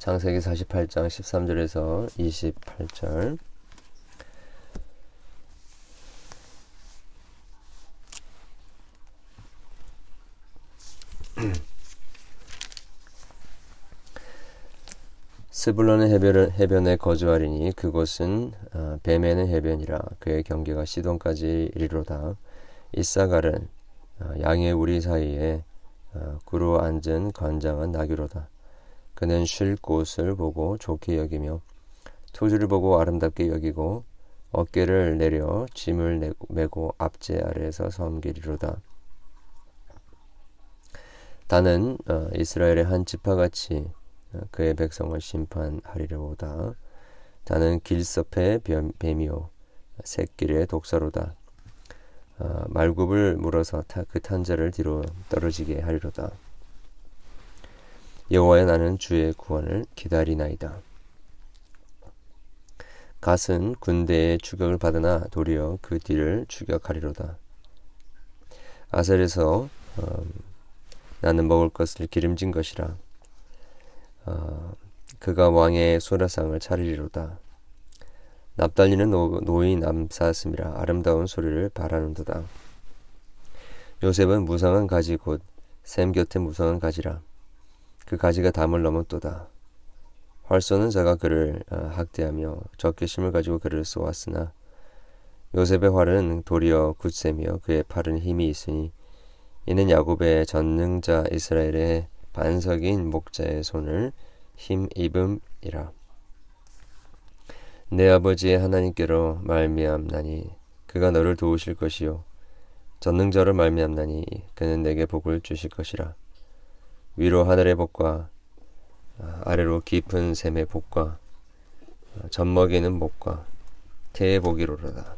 창세기 48장 13절에서 28절. 스불론의 해변에 거주하리니 그곳은 베메는 해변이라. 그의 경계가 시돈까지 이르로다. 이사갈은 양의 우리 사이에 구루 앉은 건장한 나귀로다. 그는 쉴 곳을 보고 좋게 여기며 토지를 보고 아름답게 여기고 어깨를 내려 짐을 메고 압제 아래에서 섬기리로다. 다는 이스라엘의 한 지파같이 그의 백성을 심판하리로다. 다는 길섭의 뱀이요 샛길의 독사로다. 말굽을 물어서 그 탄자를 뒤로 떨어지게 하리로다. 여호와여, 나는 주의 구원을 기다리나이다. 갓은 군대의 추격을 받으나 도리어 그 뒤를 추격하리로다. 아셀에서 나는 먹을 것을 기름진 것이라. 그가 왕의 소라상을 차리리로다. 납달리는 노인 암사슴이라. 아름다운 소리를 바라는도다. 요셉은 무성한 가지 곧 샘 곁에 무성한 가지라. 그 가지가 담을 넘었도다. 활 쏘는 자가 그를 학대하며 적개심을 가지고 그를 쏘았으나 요셉의 활은 도리어 굳세며 그의 팔은 힘이 있으니 이는 야곱의 전능자 이스라엘의 반석인 목자의 손을 힘입음이라. 내 아버지의 하나님께로 말미암나니 그가 너를 도우실 것이요 전능자로 말미암나니 그는 내게 복을 주실 것이라. 위로 하늘의 복과 아래로 깊은 샘의 복과 젖먹이는 복과 태의 복이로다.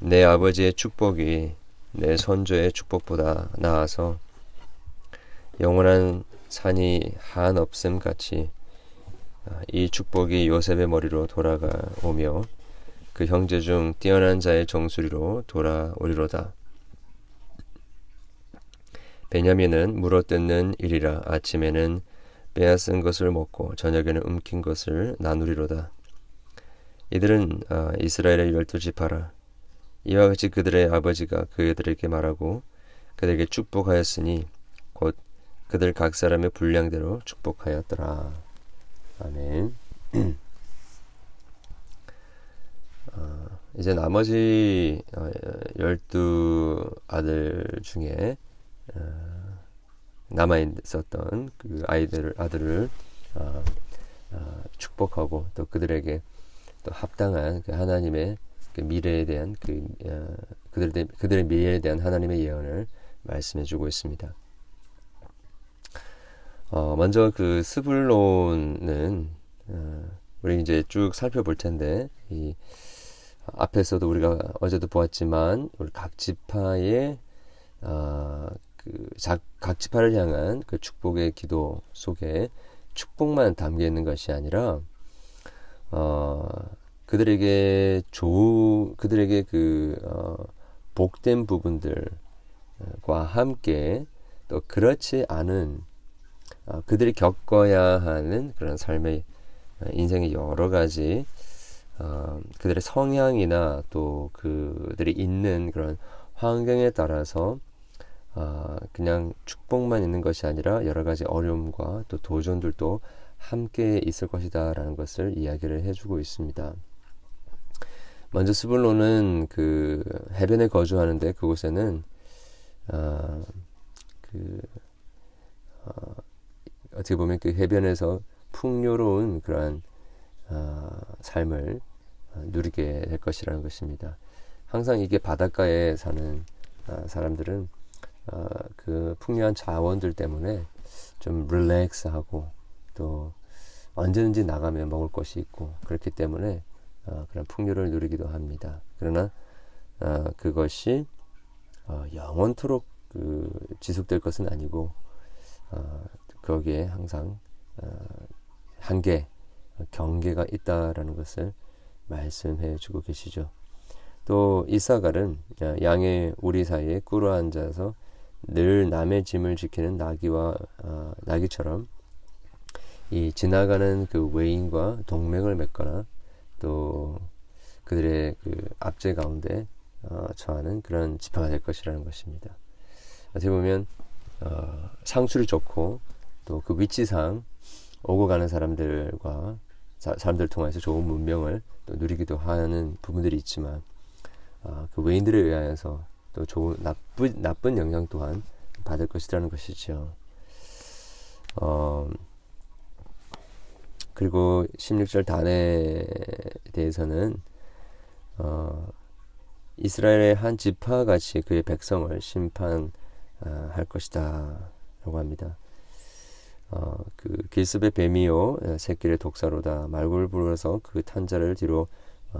내 아버지의 축복이 내 선조의 축복보다 나아서 영원한 산이 한 없음같이 이 축복이 요셉의 머리로 돌아가오며 그 형제 중 뛰어난 자의 정수리로 돌아오리로다. 베냐민은 물어뜯는 일이라. 아침에는 빼앗은 것을 먹고 저녁에는 움킨 것을 나누리로다. 이들은 이스라엘의 12지파라. 이와 같이 그들의 아버지가 그들에게 말하고 그들에게 축복하였으니 곧 그들 각 사람의 분량대로 축복하였더라. 아멘. 이제 나머지 12 아들 중에 남아있었던 그 아들을 축복하고 또 그들에게 또 합당한 그 하나님의 그 미래에 대한 그들의 미래에 대한 하나님의 예언을 말씀해주고 있습니다. 먼저 그 스불론은 우리 이제 쭉 살펴볼 텐데 이 앞에서도 우리가 어제도 보았지만 우리 각 지파의 각 지파를 향한 그 축복의 기도 속에 축복만 담겨 있는 것이 아니라 그들에게 그 복된 부분들과 함께 또 그렇지 않은 그들이 겪어야 하는 그런 삶의 인생의 여러 가지 그들의 성향이나 또 그들이 있는 그런 환경에 따라서 그냥 축복만 있는 것이 아니라 여러 가지 어려움과 또 도전들도 함께 있을 것이다 라는 것을 이야기를 해주고 있습니다. 먼저 스불론은 그 해변에 거주하는데 그곳에는 어떻게 보면 그 해변에서 풍요로운 그러한 삶을 누리게 될 것이라는 것입니다. 항상 이게 바닷가에 사는 사람들은 그 풍요한 자원들 때문에 좀 릴렉스하고 또 언제든지 나가면 먹을 것이 있고 그렇기 때문에 그런 풍요를 누리기도 합니다. 그러나 그것이 영원토록 지속될 것은 아니고 거기에 항상 한계, 경계가 있다라는 것을 말씀해 주고 계시죠. 또 이사갈은 양의 우리 사이에 꿇어 앉아서 늘 남의 짐을 지키는 나귀와 나귀처럼 이 지나가는 그 외인과 동맹을 맺거나 또 그들의 그 압제 가운데 처하는 그런 지파가 될 것이라는 것입니다. 어떻게 보면 상수를 좋고 또 그 위치상 오고 가는 사람들과 사람들 통해서 좋은 문명을 또 누리기도 하는 부분들이 있지만 그 외인들에 의하여서 또 좋은 나쁜 영향 또한 받을 것이라는 것이죠. 그리고 16절 단에 대해서는 이스라엘의 한 지파같이 그의 백성을 심판할 것이다 라고 합니다. 그 길습의 뱀이요 새끼를 독사로다 말굴 불어서 그 탄자를 뒤로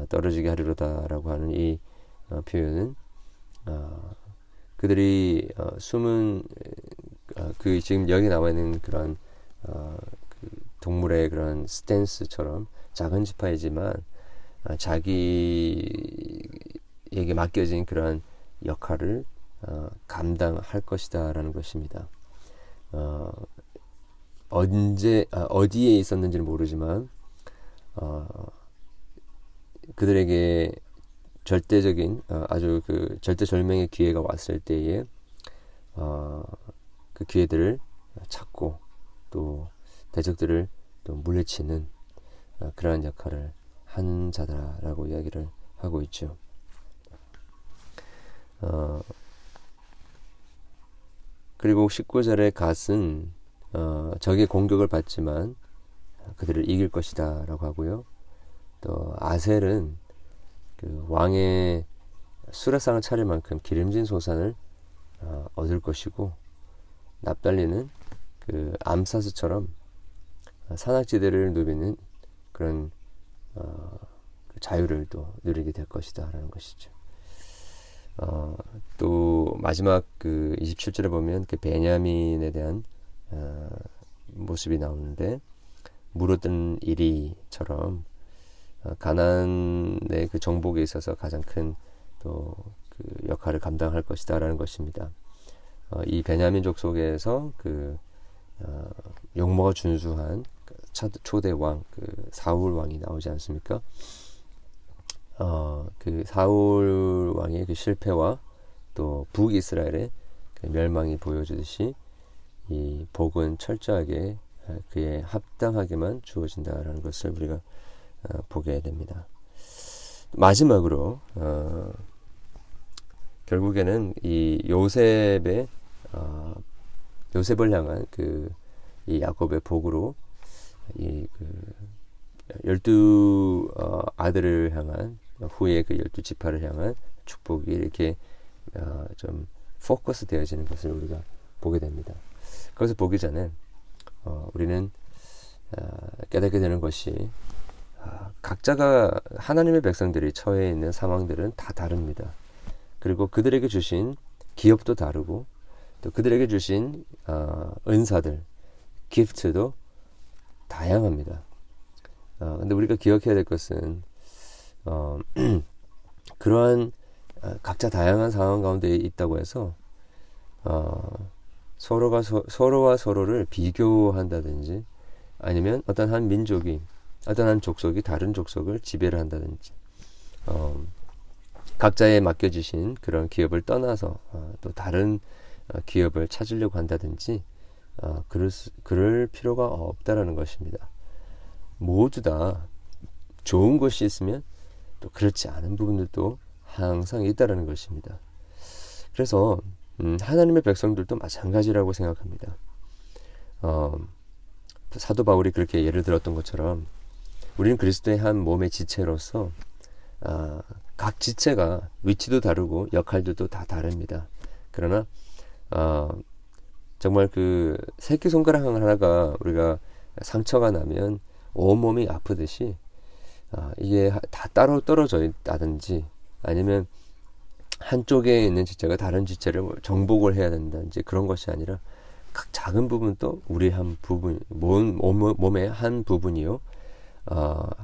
떨어지게 하리로다 라고 하는 이 표현은 그들이 숨은 그 지금 여기 나와있는 그런 그 동물의 그런 스탠스처럼 작은 지파이지만 자기에게 맡겨진 그런 역할을 감당할 것이다 라는 것입니다. 어디에 있었는지는 모르지만 그들에게 절대적인 아주 그 절대절명의 기회가 왔을 때에 그 기회들을 찾고 또 대적들을 또 물리치는 그러한 역할을 한 자다라고 이야기를 하고 있죠. 그리고 19절의 갓은 적의 공격을 받지만 그들을 이길 것이다 라고 하고요. 또 아셀은 그 왕의 수라상을 차릴 만큼 기름진 소산을 얻을 것이고, 납달리는 그 암사스처럼 산악지대를 누비는 그런 그 자유를 또 누리게 될 것이다 라는 것이죠. 또 마지막 그 27절에 보면 그 베냐민에 대한 모습이 나오는데, 물어든 이리처럼 가난의 그 정복에 있어서 가장 큰 또 그 역할을 감당할 것이다 라는 것입니다. 이 베냐민족 속에서 그 용모가 준수한 초대 왕 그 사울 왕이 나오지 않습니까? 그 사울 왕의 그 실패와 또 북이스라엘의 그 멸망이 보여주듯이 이 복은 철저하게 그에 합당하게만 주어진다라는 것을 우리가 보게 됩니다. 마지막으로 결국에는 이 요셉을 향한 그 이 야곱의 복으로 이 그 12 아들을 향한 후에 그 12 지파를 향한 축복이 이렇게 좀 포커스 되어지는 것을 우리가 보게 됩니다. 그것을 보기 전에 우리는 깨닫게 되는 것이 각자가 하나님의 백성들이 처해 있는 상황들은 다 다릅니다. 그리고 그들에게 주신 기업도 다르고 또 그들에게 주신 은사들, 기프트도 다양합니다. 근데 우리가 기억해야 될 것은 그러한 각자 다양한 상황 가운데 있다고 해서 서로와 서로를 비교한다든지 아니면 어떤 한 민족이 어떤 한 족속이 다른 족속을 지배를 한다든지 각자에 맡겨주신 그런 기업을 떠나서 또 다른 기업을 찾으려고 한다든지 그럴 필요가 없다라는 것입니다. 모두 다 좋은 것이 있으면 또 그렇지 않은 부분들도 항상 있다라는 것입니다. 그래서 하나님의 백성들도 마찬가지라고 생각합니다. 사도 바울이 그렇게 예를 들었던 것처럼 우리는 그리스도의 한 몸의 지체로서 각 지체가 위치도 다르고 역할들도 다 다릅니다. 그러나 정말 그 새끼손가락 하나가 우리가 상처가 나면 온몸이 아프듯이 이게 다 따로 떨어져 있다든지 아니면 한쪽에 있는 지체가 다른 지체를 정복을 해야 된다든지 그런 것이 아니라 각 작은 부분도 우리 한 부분, 몸의 한 부분이요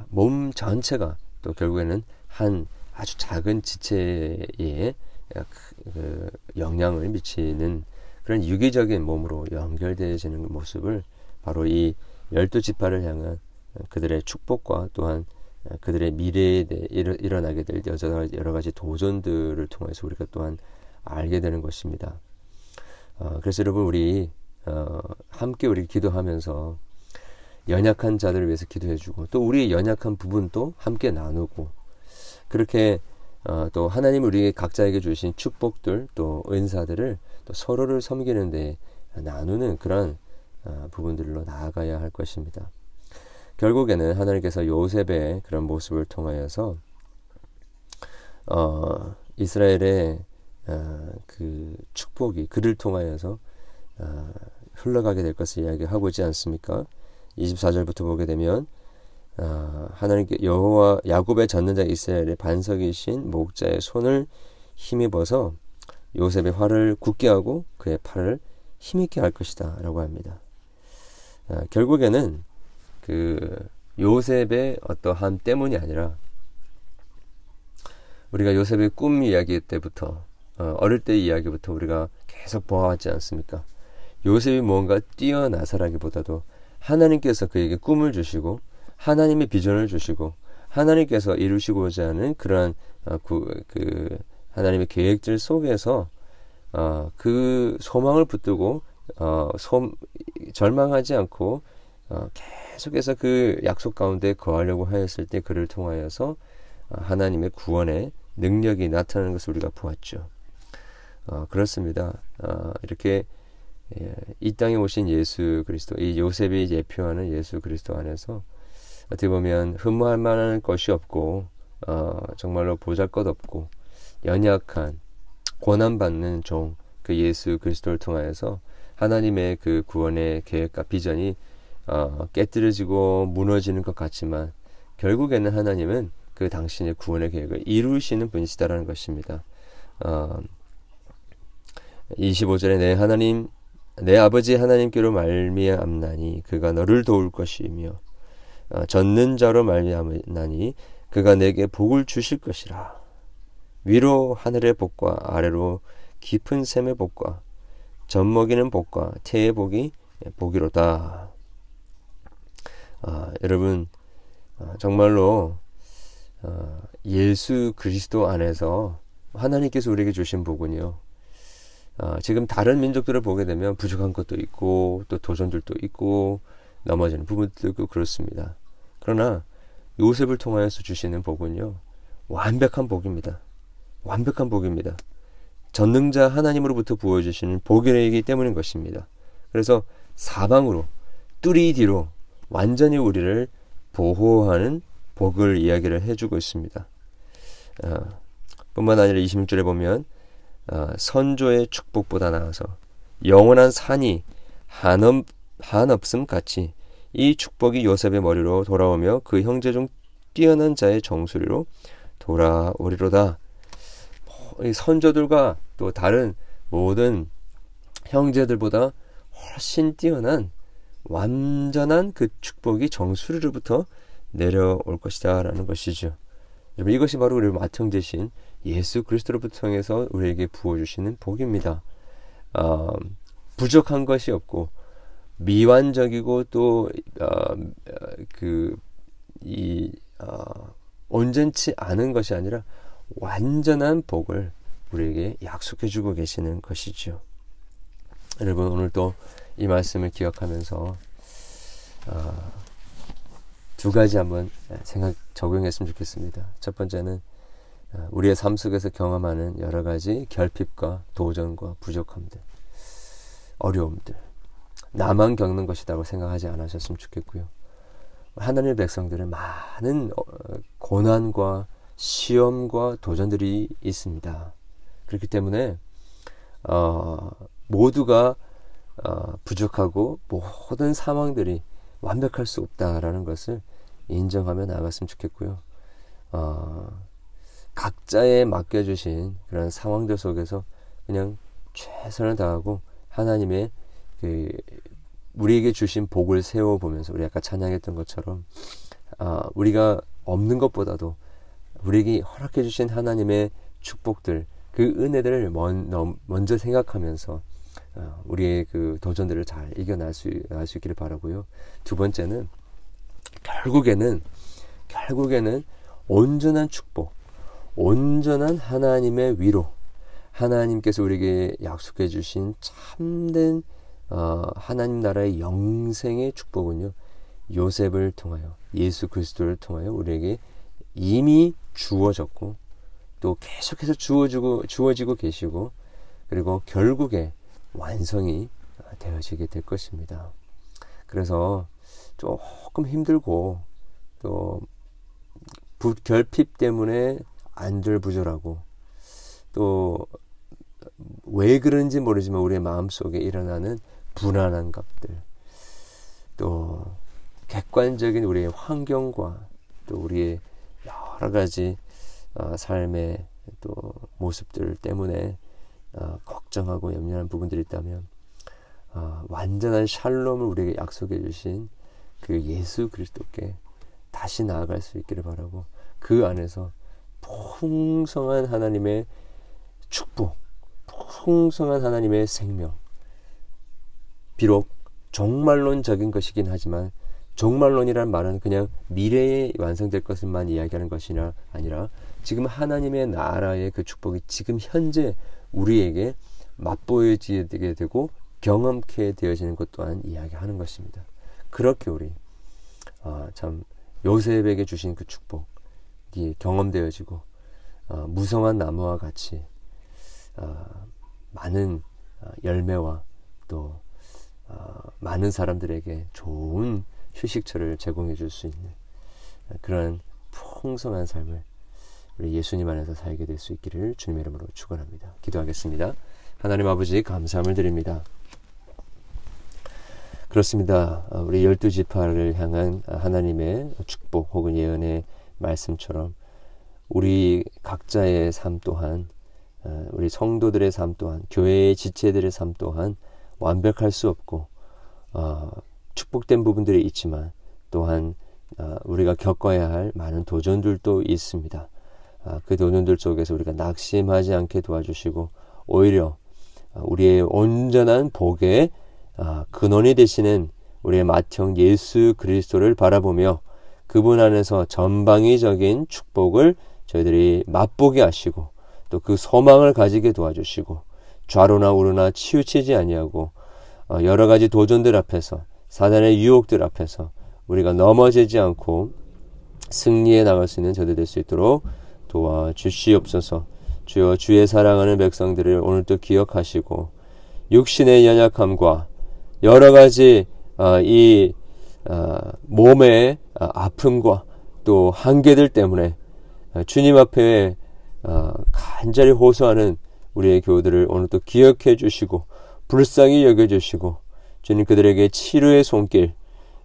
몸 전체가 또 결국에는 한 아주 작은 지체에 그 영향을 미치는 그런 유기적인 몸으로 연결되어지는 모습을 바로 이 열두 지파를 향한 그들의 축복과 또한 그들의 미래에 대해 일어나게 될 여러 가지 도전들을 통해서 우리가 또한 알게 되는 것입니다. 그래서 여러분, 우리 함께 우리 기도하면서 연약한 자들을 위해서 기도해주고, 또 우리의 연약한 부분도 함께 나누고, 그렇게 또 하나님 우리 각자에게 주신 축복들 또 은사들을 또 서로를 섬기는 데 나누는 그런 부분들로 나아가야 할 것입니다. 결국에는 하나님께서 요셉의 그런 모습을 통하여서 이스라엘의 그 축복이 그를 통하여서 흘러가게 될 것을 이야기하고 있지 않습니까? 24절부터 보게 되면 하나님께 여호와 야곱의 젖는자 이스라엘의 반석이신 목자의 손을 힘입어서 요셉의 활을 굳게 하고 그의 팔을 힘있게 할 것이다 라고 합니다. 결국에는 그 요셉의 어떠함 때문이 아니라, 우리가 요셉의 꿈 이야기 때부터 어릴 때 이야기부터 우리가 계속 보아왔지 않습니까? 요셉이 뭔가 뛰어나서라기보다도 하나님께서 그에게 꿈을 주시고 하나님의 비전을 주시고 하나님께서 이루시고자 하는 그러한 하나님의 계획들 속에서 그 소망을 붙들고 절망하지 않고 계속해서 그 약속 가운데 거하려고 하였을 때 그를 통하여서 하나님의 구원의 능력이 나타나는 것을 우리가 보았죠. 그렇습니다. 이렇게 이 땅에 오신 예수 그리스도, 이 요셉이 예표하는 예수 그리스도 안에서 어떻게 보면 흠모할 만한 것이 없고 정말로 보잘것없고 연약한 고난받는 종, 그 예수 그리스도를 통하여서 하나님의 그 구원의 계획과 비전이 깨뜨려지고 무너지는 것 같지만, 결국에는 하나님은 그 당신의 구원의 계획을 이루시는 분이시다라는 것입니다. 25절에 내 하나님, 내 아버지 하나님께로 말미암나니 그가 너를 도울 것이며 젖는 자로 말미암나니 그가 내게 복을 주실 것이라. 위로 하늘의 복과 아래로 깊은 샘의 복과 젖먹이는 복과 태의 복이 복이로다. 여러분, 정말로 예수 그리스도 안에서 하나님께서 우리에게 주신 복은요, 지금 다른 민족들을 보게 되면 부족한 것도 있고 또 도전들도 있고 넘어지는 부분도 있고 그렇습니다. 그러나 요셉을 통하여서 주시는 복은요, 완벽한 복입니다. 완벽한 복입니다. 전능자 하나님으로부터 부어주시는 복이기 때문인 것입니다. 그래서 사방으로 뚜리 뒤로 완전히 우리를 보호하는 복을 이야기를 해주고 있습니다. 뿐만 아니라 26절에 보면 선조의 축복보다 나아서 영원한 산이 한없음 같이 이 축복이 요셉의 머리로 돌아오며 그 형제 중 뛰어난 자의 정수리로 돌아오리로다. 이 선조들과 또 다른 모든 형제들보다 훨씬 뛰어난 완전한 그 축복이 정수리로부터 내려올 것이다 라는 것이죠. 여러분, 이것이 바로 우리 맏형 되신 예수 그리스도로부터 통해서 우리에게 부어주시는 복입니다. 부족한 것이 없고 미완적이고 또 온전치 않은 것이 아니라 완전한 복을 우리에게 약속해주고 계시는 것이죠. 여러분, 오늘도 이 말씀을 기억하면서 두 가지 한번 적용했으면 좋겠습니다. 첫 번째는 우리의 삶 속에서 경험하는 여러 가지 결핍과 도전과 부족함들, 어려움들, 나만 겪는 것이라고 생각하지 않으셨으면 좋겠고요. 하나님의 백성들은 많은 고난과 시험과 도전들이 있습니다. 그렇기 때문에 모두가 부족하고 모든 상황들이 완벽할 수 없다라는 것을 인정하며 나아갔으면 좋겠고요. 각자에 맡겨주신 그런 상황들 속에서 그냥 최선을 다하고 하나님의 우리에게 주신 복을 세워보면서, 우리 아까 찬양했던 것처럼 우리가 없는 것보다도 우리에게 허락해 주신 하나님의 축복들, 그 은혜들을 먼저 생각하면서 우리의 그 도전들을 잘 이겨낼 수 있기를 바라고요. 두 번째는 결국에는 온전한 축복, 온전한 하나님의 위로, 하나님께서 우리에게 약속해 주신 참된 하나님 나라의 영생의 축복은요, 요셉을 통하여, 예수 그리스도를 통하여 우리에게 이미 주어졌고 또 계속해서 주어지고 계시고, 그리고 결국에 완성이 되어지게 될 것입니다. 그래서 조금 힘들고 또 결핍 때문에 안절부절하고 또 왜 그런지 모르지만 우리의 마음속에 일어나는 불안한 값들, 또 객관적인 우리의 환경과 또 우리의 여러 가지 삶의 또 모습들 때문에 걱정하고 염려하는 부분들이 있다면, 완전한 샬롬을 우리에게 약속해 주신 그 예수 그리스도께 다시 나아갈 수 있기를 바라고, 그 안에서 풍성한 하나님의 축복, 풍성한 하나님의 생명, 비록 종말론적인 것이긴 하지만 종말론이란 말은 그냥 미래에 완성될 것만 이야기하는 것이 아니라 지금 하나님의 나라의 그 축복이 지금 현재 우리에게 맛보여지게 되고 경험케 되어지는 것 또한 이야기하는 것입니다. 그렇게 우리 참 요셉에게 주신 그 축복이 경험되어지고, 무성한 나무와 같이 많은 열매와 또 많은 사람들에게 좋은 휴식처를 제공해 줄 수 있는 그런 풍성한 삶을 우리 예수님 안에서 살게 될 수 있기를 주님의 이름으로 축원합니다. 기도하겠습니다. 하나님 아버지, 감사함을 드립니다. 그렇습니다. 우리 12지파를 향한 하나님의 축복 혹은 예언의 말씀처럼 우리 각자의 삶 또한, 우리 성도들의 삶 또한, 교회의 지체들의 삶 또한 완벽할 수 없고 축복된 부분들이 있지만 또한 우리가 겪어야 할 많은 도전들도 있습니다. 그 도전들 속에서 우리가 낙심하지 않게 도와주시고, 오히려 우리의 온전한 복의 근원이 되시는 우리의 맏형 예수 그리스도를 바라보며 그분 안에서 전방위적인 축복을 저희들이 맛보게 하시고, 또 그 소망을 가지게 도와주시고, 좌로나 우로나 치우치지 아니하고 여러 가지 도전들 앞에서, 사단의 유혹들 앞에서 우리가 넘어지지 않고 승리해 나갈 수 있는 저들 될 수 있도록 도와주시옵소서. 주여, 주의 사랑하는 백성들을 오늘도 기억하시고 육신의 연약함과 여러 가지 이 몸의 아픔과 또 한계들 때문에 주님 앞에 간절히 호소하는 우리의 교우들을 오늘도 기억해 주시고 불쌍히 여겨주시고, 주님 그들에게 치료의 손길,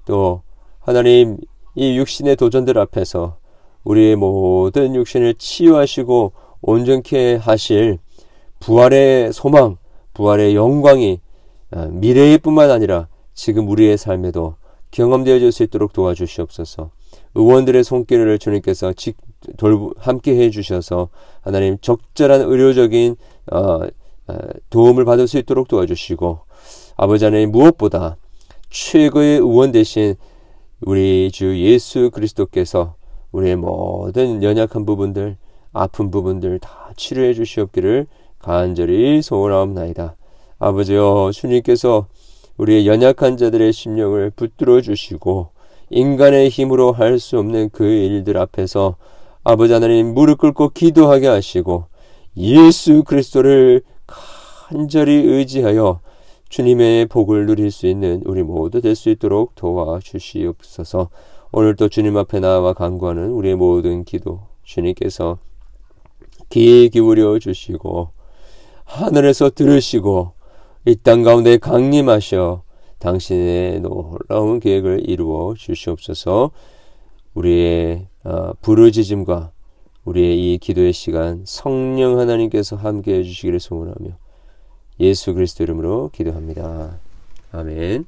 또 하나님 이 육신의 도전들 앞에서 우리의 모든 육신을 치유하시고 온전케 하실 부활의 소망, 부활의 영광이 미래에 뿐만 아니라 지금 우리의 삶에도 경험되어질 수 있도록 도와주시옵소서. 의원들의 손길을 주님께서 함께 해주셔서 하나님 적절한 의료적인 도움을 받을 수 있도록 도와주시고, 아버지 하나님 무엇보다 최고의 의원 되신 우리 주 예수 그리스도께서 우리의 모든 연약한 부분들, 아픈 부분들 다 치료해 주시옵기를 간절히 소원하옵나이다. 아버지여, 주님께서 우리의 연약한 자들의 심령을 붙들어 주시고 인간의 힘으로 할 수 없는 그 일들 앞에서 아버지 하나님 무릎 꿇고 기도하게 하시고, 예수 그리스도를 간절히 의지하여 주님의 복을 누릴 수 있는 우리 모두 될 수 있도록 도와주시옵소서. 오늘도 주님 앞에 나와 간구하는 우리의 모든 기도 주님께서 귀 기울여 주시고 하늘에서 들으시고 이 땅 가운데 강림하셔 당신의 놀라운 계획을 이루어 주시옵소서. 우리의 부르짖음과 우리의 이 기도의 시간 성령 하나님께서 함께해 주시기를 소원하며 예수 그리스도 이름으로 기도합니다. 아멘.